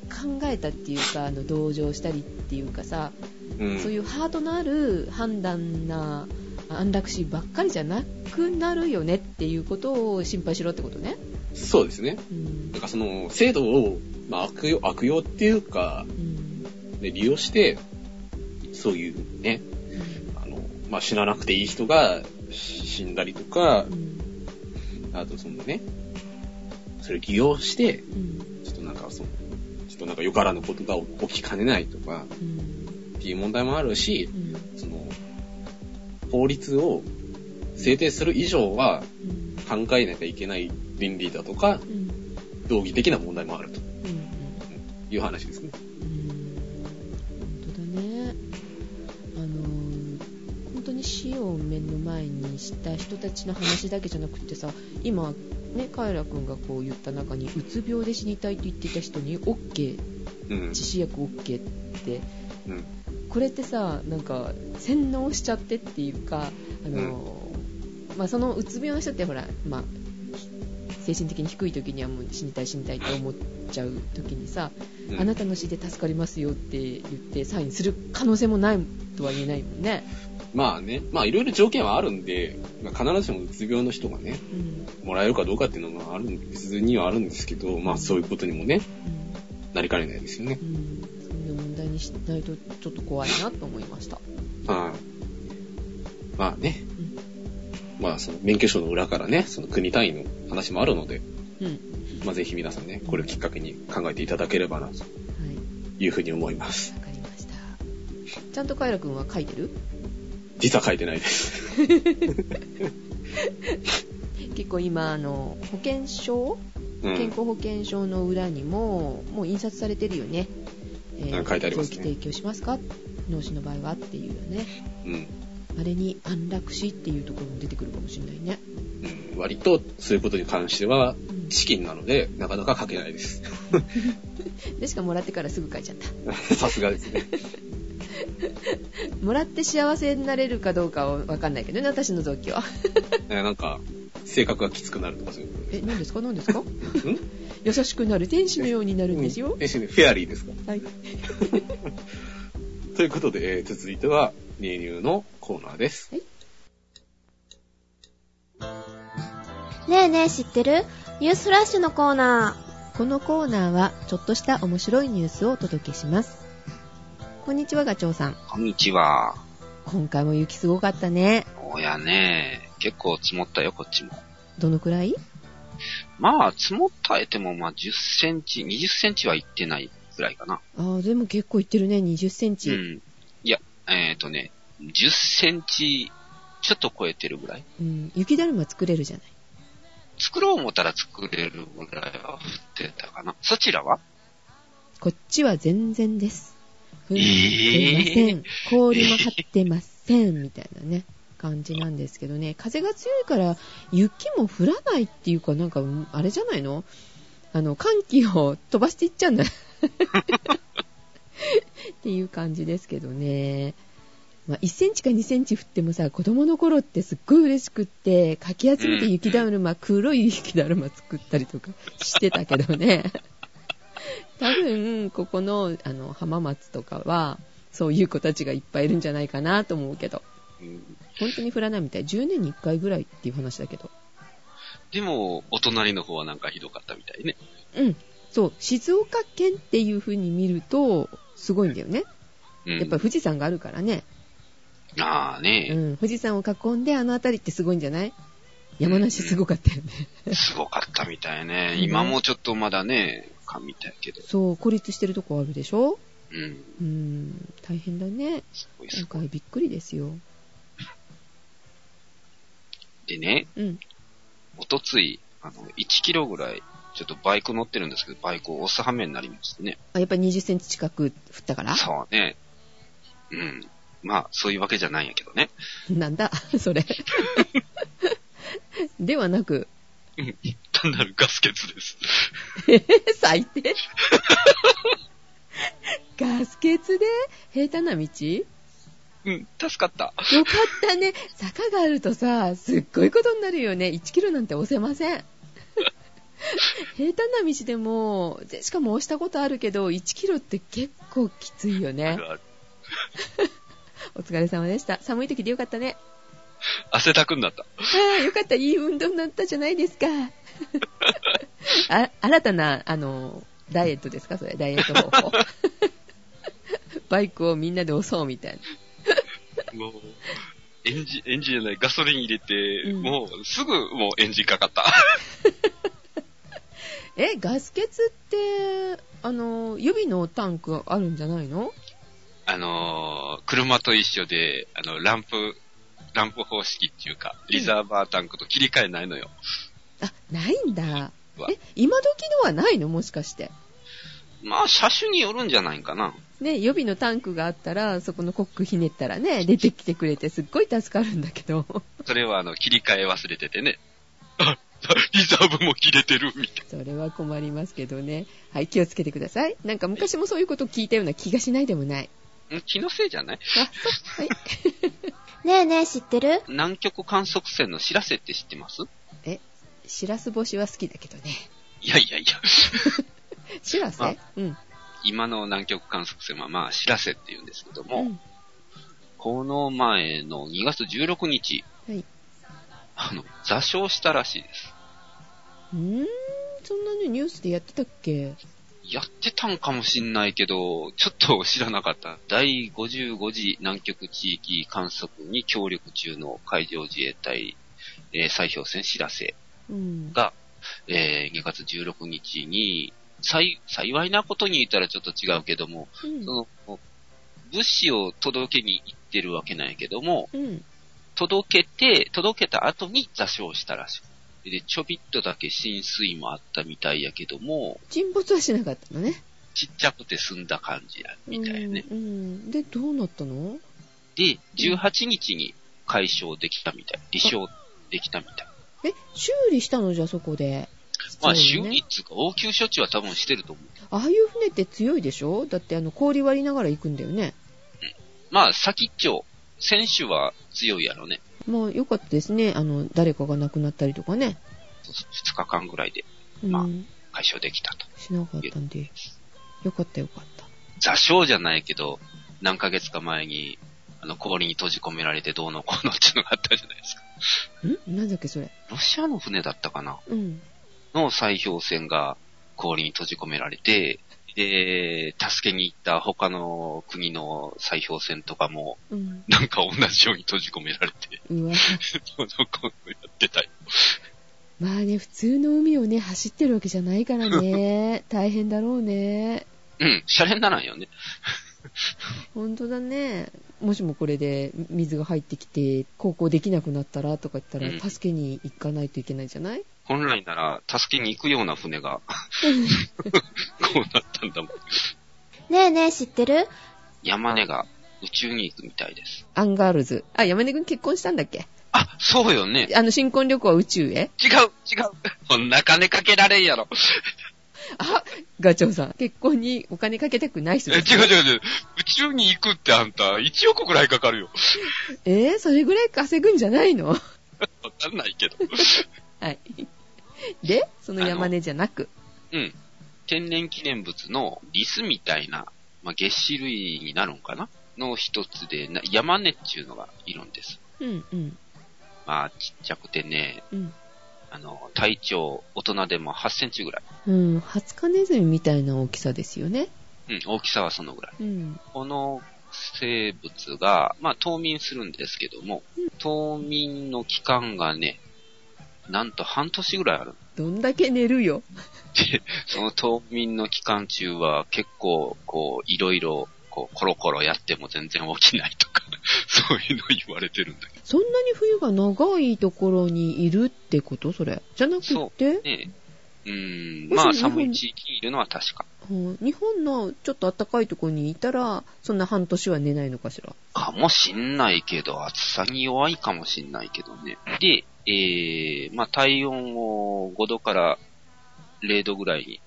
考えたっていうかあの同情したりっていうかさ、うん、そういうハートのある判断な安楽死ばっかりじゃなくなるよねっていうことを心配しろってことね。そうですね。うん、だからその制度を、まあ、悪用悪用っていうか、うん、で利用してそういうね、うん、あのまあ、死ななくていい人が死んだりとか、うん、あとそのねそれを利用して、うん、ちょっとなんかそのちょっとなんかよからぬことが起きかねないとか、うん、っていう問題もあるし、うん、その法律を制定する以上は考えなきゃいけない倫理だとか、うん、道義的な問題もあると、うん、いう話ですね。うん、本当だね。あの本当に死を目の前にした人たちの話だけじゃなくてさ、今ねカエラ君がこう言った中にうつ病で死にたいと言っていた人に OK、うん、致死薬 OK って、うん、これってさなんか洗脳しちゃってっていうかあの、うん、まあ、そのうつ病の人ってほら、まあ、精神的に低い時にはもう死にたい死にたいって思っちゃう時にさ、うん、あなたの死で助かりますよって言ってサインする可能性もないとは言えないもんね。まあね、まあいろいろ条件はあるんで、まあ、必ずしもうつ病の人がね、うん、もらえるかどうかっていうのもある別にはあるんですけど、まあそういうことにもね、うん、なりかねないですよね。うん、しないとちょっと怖いなと思いました。ああ、まあね、うん、まあその免許証の裏からね、その国単位の話もあるので、うん、まあぜひ皆さんね、これをきっかけに考えていただければなというふうに思います。わ、はい、かりました。ちゃんとカイラ君は書いてる？実は書いてないです。結構今あの保険証、健康保険証の裏にも、うん、もう印刷されてるよね。えー、書いてありますね。臓器提供しますか、脳死の場合はっていうよね、うん、あれに安楽死っていうところも出てくるかもしれないね、うん、割とそういうことに関しては資金なので、うん、なかなか書けないですでしかもらってからすぐ書いちゃったさすがですねもらって幸せになれるかどうかは分かんないけどね、私の臓器はなんか性格がきつくなるとかそういうことです。え、何ですか何ですかん、優しくなる天使のようになるんですよ、うん、天使のフェアリーですか、はいということで、えー、続いてはネニューのコーナーです、はい、ねえねえ知ってるニュースフラッシュのコーナー。このコーナーはちょっとした面白いニュースをお届けします。こんにちは、ガチョウさん。こんにちは。今回も雪すごかったね。おやね、結構積もったよ、こっちも。どのくらい？まあ、積もったえても、まあ、じゅっセンチ、にじゅっセンチは行ってないくらいかな。ああ、でも結構行ってるね、にじゅっセンチ。うん。いや、えっとね、じゅっセンチちょっと超えてるぐらい。うん、雪だるま作れるじゃない。作ろう思ったら作れるぐらいは降ってたかな。そちらは？こっちは全然です。分ってません、えー、氷も張ってませんみたいなね感じなんですけどね。風が強いから雪も降らないっていうか、なんかあれじゃないの、あの寒気を飛ばしていっちゃうんだっていう感じですけどね。まあ、いっセンチかにセンチ降ってもさ、子供の頃ってすっごい嬉しくってかき集めて雪だるま、黒い雪だるま作ったりとかしてたけどね多分ここ の, あの浜松とかはそういう子たちがいっぱいいるんじゃないかなと思うけど、本当に降らないみたい。じゅうねんにいっかいぐらいっていう話だけど、でもお隣の方はなんかひどかったみたいね。うん、そう、静岡県っていう風に見るとすごいんだよね、うん、やっぱり富士山があるからね。ああね、うん、富士山を囲んであの辺りってすごいんじゃない。山梨すごかったよね、うん、すごかったみたいね。今もちょっとまだねかみたいけど、そう孤立してるとこあるでしょ。うん、うん、大変だね。すごいすごい、今回びっくりですよ。でね、うん、おとついあのいちキロぐらいちょっとバイク乗ってるんですけど、バイクを押すはめになりましたね。あ、やっぱりにじゅっセンチ近く降ったから。そうね、うん、まあそういうわけじゃないんやけどね。なんだそれではなく、うん、単なるガス欠です最低ガス欠で平坦な道。うん、助かった。よかったね。坂があるとさ、すっごいことになるよね。いちキロなんて押せません。平坦な道でも、でしかも押したことあるけど、いちキロって結構きついよね。お疲れ様でした。寒い時でよかったね。汗だくになった。ああ、よかった。いい運動になったじゃないですか。あ、新たな、あの、ダイエットですかそれ、ダイエット方法。バイクをみんなで押そうみたいな。もうエンジン、エンジンじゃないガソリン入れて、うん、もうすぐもうエンジンかかったえ、ガス欠ってあの予備のタンクあるんじゃないの。あの車と一緒であのランプランプ方式っていうかリザーバータンクと切り替えないのよ、うん、あ、ないんだ。え、今時のはないのもしかして。まあ車種によるんじゃないかなね。予備のタンクがあったらそこのコックひねったらね出てきてくれてすっごい助かるんだけどそれはあの切り替え忘れててね、あ、リザーブも切れてるみたいな。それは困りますけどね。はい、気をつけてください。なんか昔もそういうこと聞いたような気がしないでもない。気のせいじゃない。あ、そう、はいねえねえ、知ってる？南極観測船のしらせって知ってます？え、しらす干しは好きだけどね。いやいやいやしらせ、まあ、うん、今の南極観測船はまあしらせって言うんですけども、うん、この前のにがつじゅうろくにち、はい、あの座礁したらしいです。んー、そんなにニュースでやってたっけ？やってたんかもしんないけどちょっと知らなかった。だいごじゅうごじ南極地域観測に協力中の海上自衛隊、えー、砕氷船しらせが、うん、えー、にがつじゅうろくにちに幸, 幸いなことに言ったらちょっと違うけども、うん、その物資を届けに行ってるわけなんやけども、うん、届けて届けた後に座礁したらしい。でちょびっとだけ浸水もあったみたいやけども沈没はしなかったのね。ちっちゃくて済んだ感じやみたいね、うんうん、でどうなったの？でじゅうはちにちに解消できたみたい、離礁できたみたい。え、修理したの？じゃあそこでまあ、修理っつうか応急処置は多分してると思う。ああいう船って強いでしょ？だってあの氷割りながら行くんだよね、うん、まあ先っちょ選手は強いやろね。まあよかったですね、あの誰かが亡くなったりとかね。ふつかかんぐらいで、まあうん、解消できたと。しなかったんでよかったよかった。座礁じゃないけど何ヶ月か前にあの氷に閉じ込められてどうのこうのっていうのがあったじゃないですか。ん？なんだっけそれ。ロシアの船だったかな、うんの砕氷船が氷に閉じ込められて、で助けに行った他の国の砕氷船とかも、うん、なんか同じように閉じ込められて、うわこうやってたよ。まあね、普通の海をね走ってるわけじゃないからね大変だろうね。うん、シャレにならんよね本当だね。もしもこれで水が入ってきて航行できなくなったらとか言ったら助けに行かないといけないじゃない、うん。本来なら助けに行くような船がこうなったんだもん。ねえねえ、知ってる？山根が宇宙に行くみたいです。アンガールズ。あ、山根くん結婚したんだっけ？あ、そうよね。あの、新婚旅行は宇宙へ？違う、違う。こんな金かけられんやろ。あ、ガチョウさん、結婚にお金かけたくない人ですね。え、違う違う違う。宇宙に行くってあんた、いちおくぐらいかかるよ。えー、それぐらい稼ぐんじゃないの？わかんないけど。はい。で、その山根じゃなく。うん。天然記念物のリスみたいな、まあ、月種類になるんかなの一つで、山根っていうのがいるんです。うんうん。まあ、ちっちゃくてね、うん、あの、体長、大人でもはちセンチぐらい。うん、ハツカネズミみたいな大きさですよね。うん、大きさはそのぐらい。うん、この生物が、まあ、冬眠するんですけども、うん、冬眠の期間がね、なんと半年ぐらいある。どんだけ寝るよ。で、その冬眠の期間中は結構、こう、いろいろ、こう、コロコロやっても全然起きないとか、そういうの言われてるんだけど。そんなに冬が長いところにいるってこと？それ。じゃなくて？そうね。うん。まあ、寒い地域にいるのは確か。日本のちょっと暖かいところにいたら、そんな半年は寝ないのかしら？かもしんないけど、暑さに弱いかもしんないけどね。で、えー、まあ、体温をごどかられいどぐらい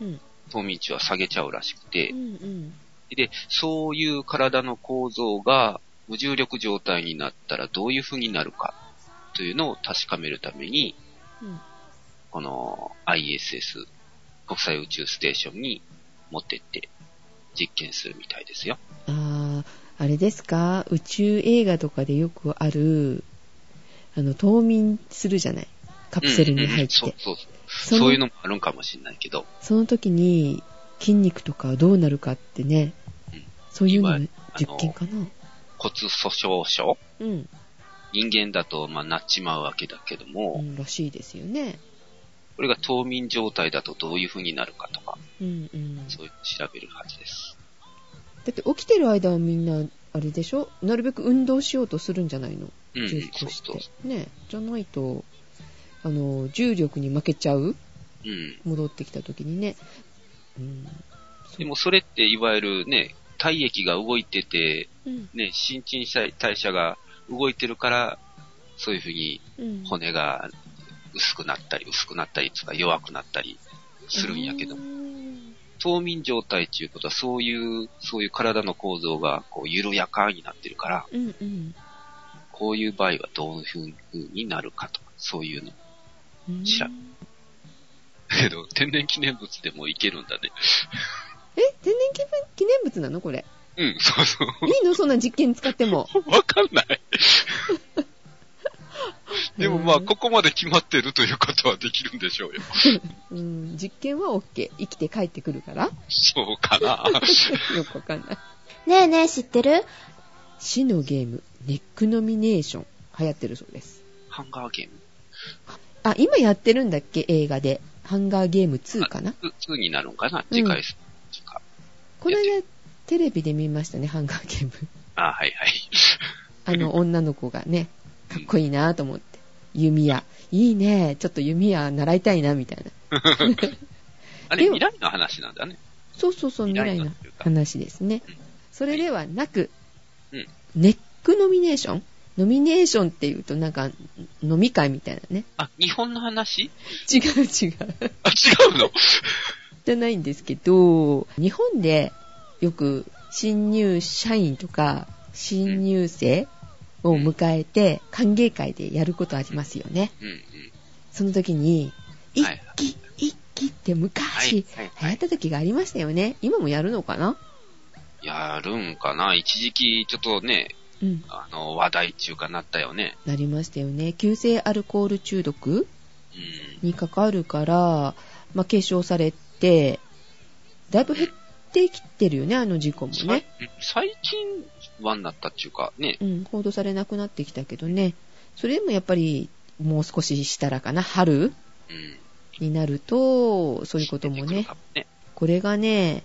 に、冬眠中は下げちゃうらしくて、うんうん、で、そういう体の構造が無重力状態になったらどういう風になるかというのを確かめるために、うん、この アイエスエス、国際宇宙ステーションに持ってって実験するみたいですよ。ああ、あれですか？宇宙映画とかでよくある、あの、冬眠するじゃない。カプセルに入って。うんうん、そうそうそう。そういうのもあるんかもしれないけど。その時に筋肉とかどうなるかってね、うん、そういうのの実験かな。骨粗鬆症、うん、人間だと、まあ、なっちまうわけだけども、うん。らしいですよね。これが冬眠状態だとどういう風になるかとか、うんうん、そういう調べるはずです。だって起きてる間はみんな、あれでしょ？なるべく運動しようとするんじゃないの？うん、重力してね、じゃないとあの重力に負けちゃう、うん、戻ってきた時にね、うん、でもそれっていわゆるね体液が動いてて、うん、ね新陳代謝が動いてるからそういうふうに骨が薄くなったり薄くなったりとか弱くなったりするんやけど、うん、冬眠状態っていうことはそういうそういう体の構造がこう緩やかになってるから。うんうん、こういう場合はどういう風になるかとか、そういうの知らん。だけど、天然記念物でもいけるんだね。え？天然記念物なのこれ。うん、そうそう。いいのそんな実験使っても。わかんない。でもまあ、ここまで決まってるということはできるんでしょうよ。うん、実験は OK。生きて帰ってくるから。そうかな。よくわかんない。ねえねえ、知ってる？死のゲーム。ネックノミネーション流行ってるそうです。ハンガーゲーム、あ、今やってるんだっけ？映画でハンガーゲームツーかな、ツーになるんかな、次回、うん、この間テレビで見ましたね、ハンガーゲーム。あ、はいはい。あの女の子がねかっこいいなと思って、うん、弓矢いいね、ちょっと弓矢習いたいなみたいな。あれ未来の話なんだね。そうそうそう、未来の話ですね、うん、それではなく、うん、ネックノミネーション、ノミネーションっていうとなんか飲み会みたいなね。あ、日本の話？違う違う。あ、違うの？じゃないんですけど、日本でよく新入社員とか新入生を迎えて歓迎会でやることありますよね。うんうんうん、その時に一期一期って昔流行った時がありましたよね。今もやるのかな？やるんかな。一時期ちょっとね。うん、あの話題中かなったよね。なりましたよね。急性アルコール中毒、うん、にかかるから、まあ、継承されてだいぶ減ってきてるよね、あの事故もね。最近はになったっていうかね、うん、報道されなくなってきたけどね。それでもやっぱりもう少ししたらかな、春、うん、になるとそういうことも ね, ねこれがね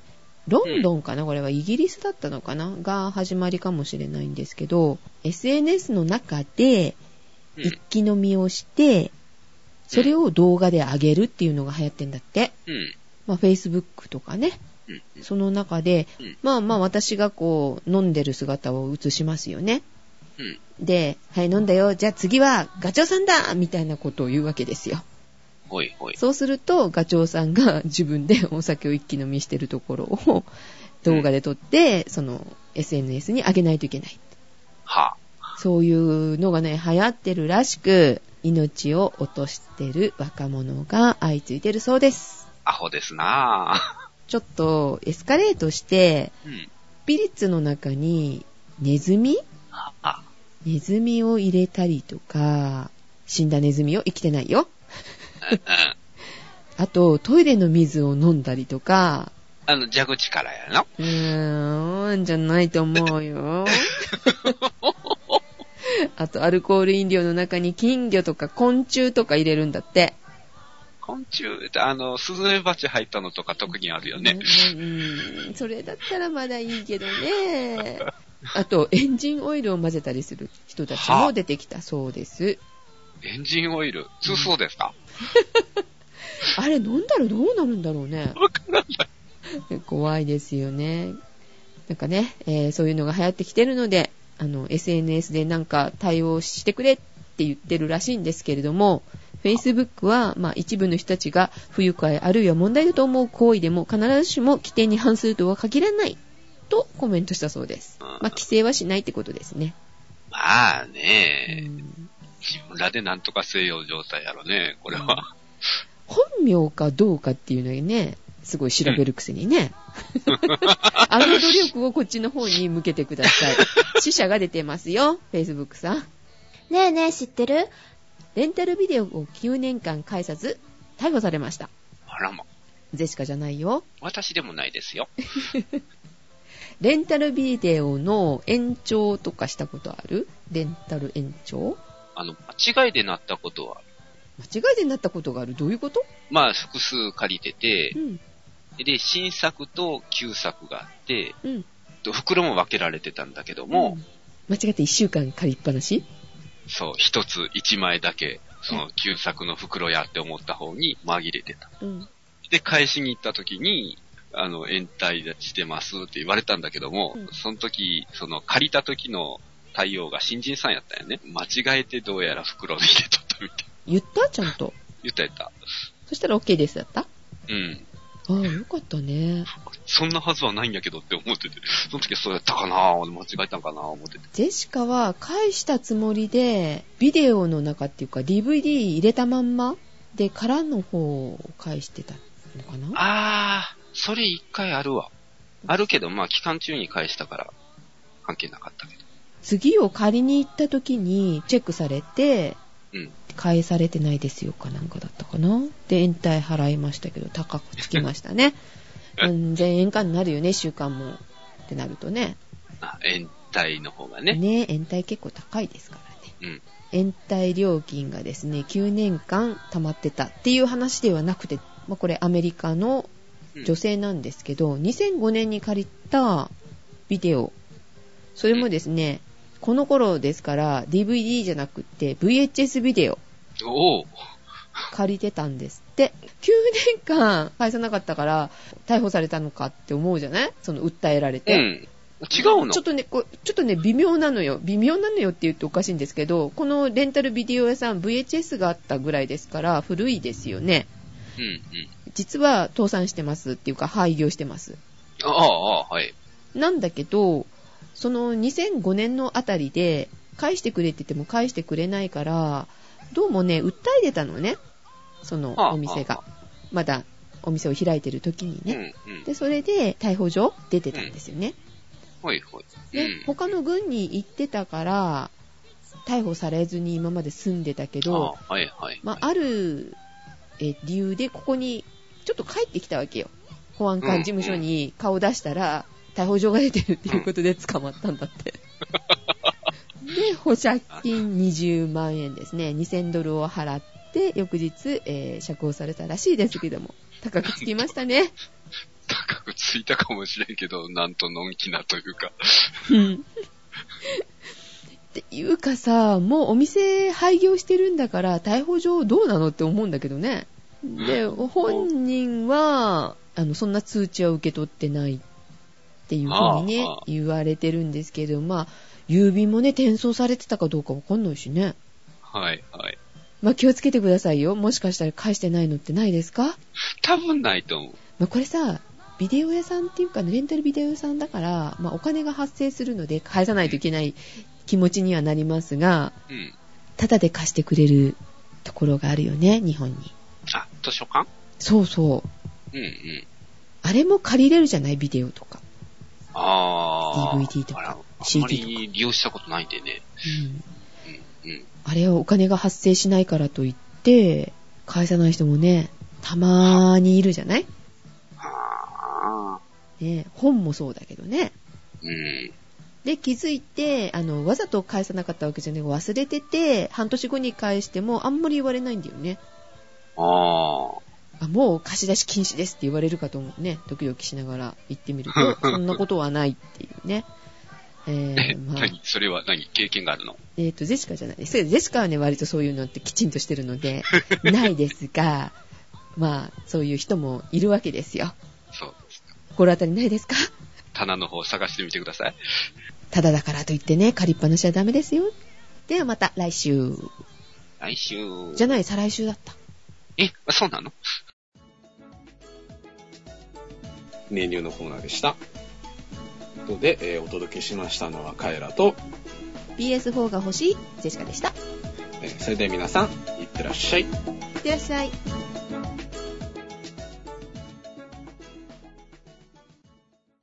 ロンドンかな、これはイギリスだったのかなが始まりかもしれないんですけど、 エスエヌエス の中で一気飲みをしてそれを動画で上げるっていうのが流行ってんだって、うん、まあ、Facebook とかね、その中で、まあまあ私がこう飲んでる姿を映しますよね。で、はい飲んだよ、じゃあ次はガチョウさんだみたいなことを言うわけですよ。おいおい。そうするとガチョウさんが自分でお酒を一気飲みしてるところを動画で撮って、うん、その エスエヌエス に上げないといけない。はあ。そういうのがね流行ってるらしく、命を落としてる若者が相次いでるそうです。アホですなぁ。ちょっとエスカレートして、うん、ピリッツの中にネズミ？はあ。ネズミを入れたりとか、死んだネズミを生きてないよ。あと、トイレの水を飲んだりとか。あの、蛇口からやの？うーん、じゃないと思うよ。あと、アルコール飲料の中に金魚とか昆虫とか入れるんだって。昆虫って、あの、スズメバチ入ったのとか特にあるよね。うん、それだったらまだいいけどね。あと、エンジンオイルを混ぜたりする人たちも出てきたそうです。エンジンオイルそうそうですか、うん、あれ飲んだらどうなるんだろうね。わからない。怖いですよね。なんかね、えー、そういうのが流行ってきてるので、あの、エスエヌエス でなんか対応してくれって言ってるらしいんですけれども、Facebook は、まあ、一部の人たちが不愉快あるいは問題だと思う行為でも必ずしも規定に反するとは限らない。とコメントしたそうです。まあ、規制はしないってことですね。まあね、うん、自分らでなんとかせよ状態やろね、これは。本名かどうかっていうのにね、すごい調べるくせにね。うん、あの努力をこっちの方に向けてください。死者が出てますよ、Facebook さん。ねえねえ、知ってる？レンタルビデオをきゅうねんかん返さず、逮捕されました。あらま。ゼシカじゃないよ。私でもないですよ。レンタルビデオの延長とかしたことある？レンタル延長？あの、間違いでなったことはある。間違いでなったことがある？どういうこと？まあ、複数借りてて、うん、で、新作と旧作があって、うん、と袋も分けられてたんだけども、うん、間違っていっしゅうかん借りっぱなし？そう、一ついちまいだけ、その旧作の袋やって思った方に紛れてた。うん、で、返しに行った時に、あの、延滞してますって言われたんだけども、うん、その時、その借りた時の対応が新人さんやったよね。間違えてどうやら袋に入れとったみたい。言ったちゃんと。言った言った。そしたら OK ですだった？うん。ああ、よかったね。そんなはずはないんやけどって思ってて、その時はそうやったかなぁ、間違えたんかなぁ思ってて。ジェシカは返したつもりで、ビデオの中っていうか ディーブイディー 入れたまんまで空の方を返してたのかな？あー。それ一回あるわ。あるけど、まあ期間中に返したから関係なかったけど。次を借りに行った時にチェックされて、うん、返されてないですよかなんかだったかな。で、延滞払いましたけど、高くつきましたね。全円間になるよね、いっしゅうかんも。ってなるとね。あ、延滞の方がね。ね、延滞結構高いですからね。うん、延滞料金がですね、きゅうねんかん溜まってたっていう話ではなくて、まあ、これアメリカの女性なんですけど、にせんごねんに借りたビデオ、それもですね、うん、この頃ですから ディーブイディー じゃなくて ブイエイチエス ビデオを借りてたんですって。きゅうねんかん返さなかったから逮捕されたのかって思うじゃない、その訴えられて、うん、違うのちょっとね、こうちょっとね微妙なのよ。微妙なのよって言うとおかしいんですけど、このレンタルビデオ屋さん ブイエイチエス があったぐらいですから古いですよね。うんうん、実は倒産してますっていうか廃業してます。ああ、はい。なんだけど、そのにせんごねんのあたりで返してくれって言っても返してくれないから、どうもね訴え出たのね、そのお店が。ああ、まだお店を開いてる時にね、うんうん、でそれで逮捕状出てたんですよね、うん、はいはい、うん、で他の郡に行ってたから逮捕されずに今まで住んでたけど、 ああ、はいはいはい、まあ、あるえ理由でここにちょっと帰ってきたわけよ。保安官事務所に顔出したら逮捕状が出てるっていうことで捕まったんだってで、保釈金にじゅうまんえんですね、にせんドルを払って翌日、えー、釈放されたらしいですけども、高くつきましたね。高くついたかもしれんけど、なんとのんきなというかっていうかさ、もうお店廃業してるんだから逮捕状どうなのって思うんだけどね。で、本人はあのそんな通知は受け取ってないっていうふうにね言われてるんですけど、まあ郵便もね転送されてたかどうかわかんないしね。はいはい。まあ気をつけてくださいよ。もしかしたら返してないのってないですか？多分ないと思う。まあこれさ、ビデオ屋さんっていうかレンタルビデオ屋さんだから、まあお金が発生するので返さないといけない気持ちにはなりますが、うん、ただで貸してくれるところがあるよね、日本に。あ、図書館？そうそう。うんうん。あれも借りれるじゃない、ビデオとか。ああ。ディーブイディー とか シーディー とか。あまり利用したことないんでね。うん。うんうん、あれはお金が発生しないからといって返さない人もね、たまーにいるじゃない。ああ。ね、本もそうだけどね。うん。で気づいてあのわざと返さなかったわけじゃなく忘れてて半年後に返してもあんまり言われないんだよね。ああ。もう貸し出し禁止ですって言われるかと思うね。ドキドキしながら行ってみるとそんなことはないっていうね。えー、まあ、何それは何経験があるの？えっとジェシカじゃないです。ジェシカはね割とそういうのってきちんとしてるのでないですが、まあそういう人もいるわけですよ。そうですか。心当たりないですか？棚の方探してみてください。ただだからといってね借りっぱなしはダメですよ。ではまた来週。来週じゃない再来週だった。え、そうなの？メニューのコーナーでした。ということで、えー、お届けしましたのはカエラと ピーエスフォー が欲しいジェシカでした。えー、それでは皆さんいってらっしゃい。いってらっしゃい。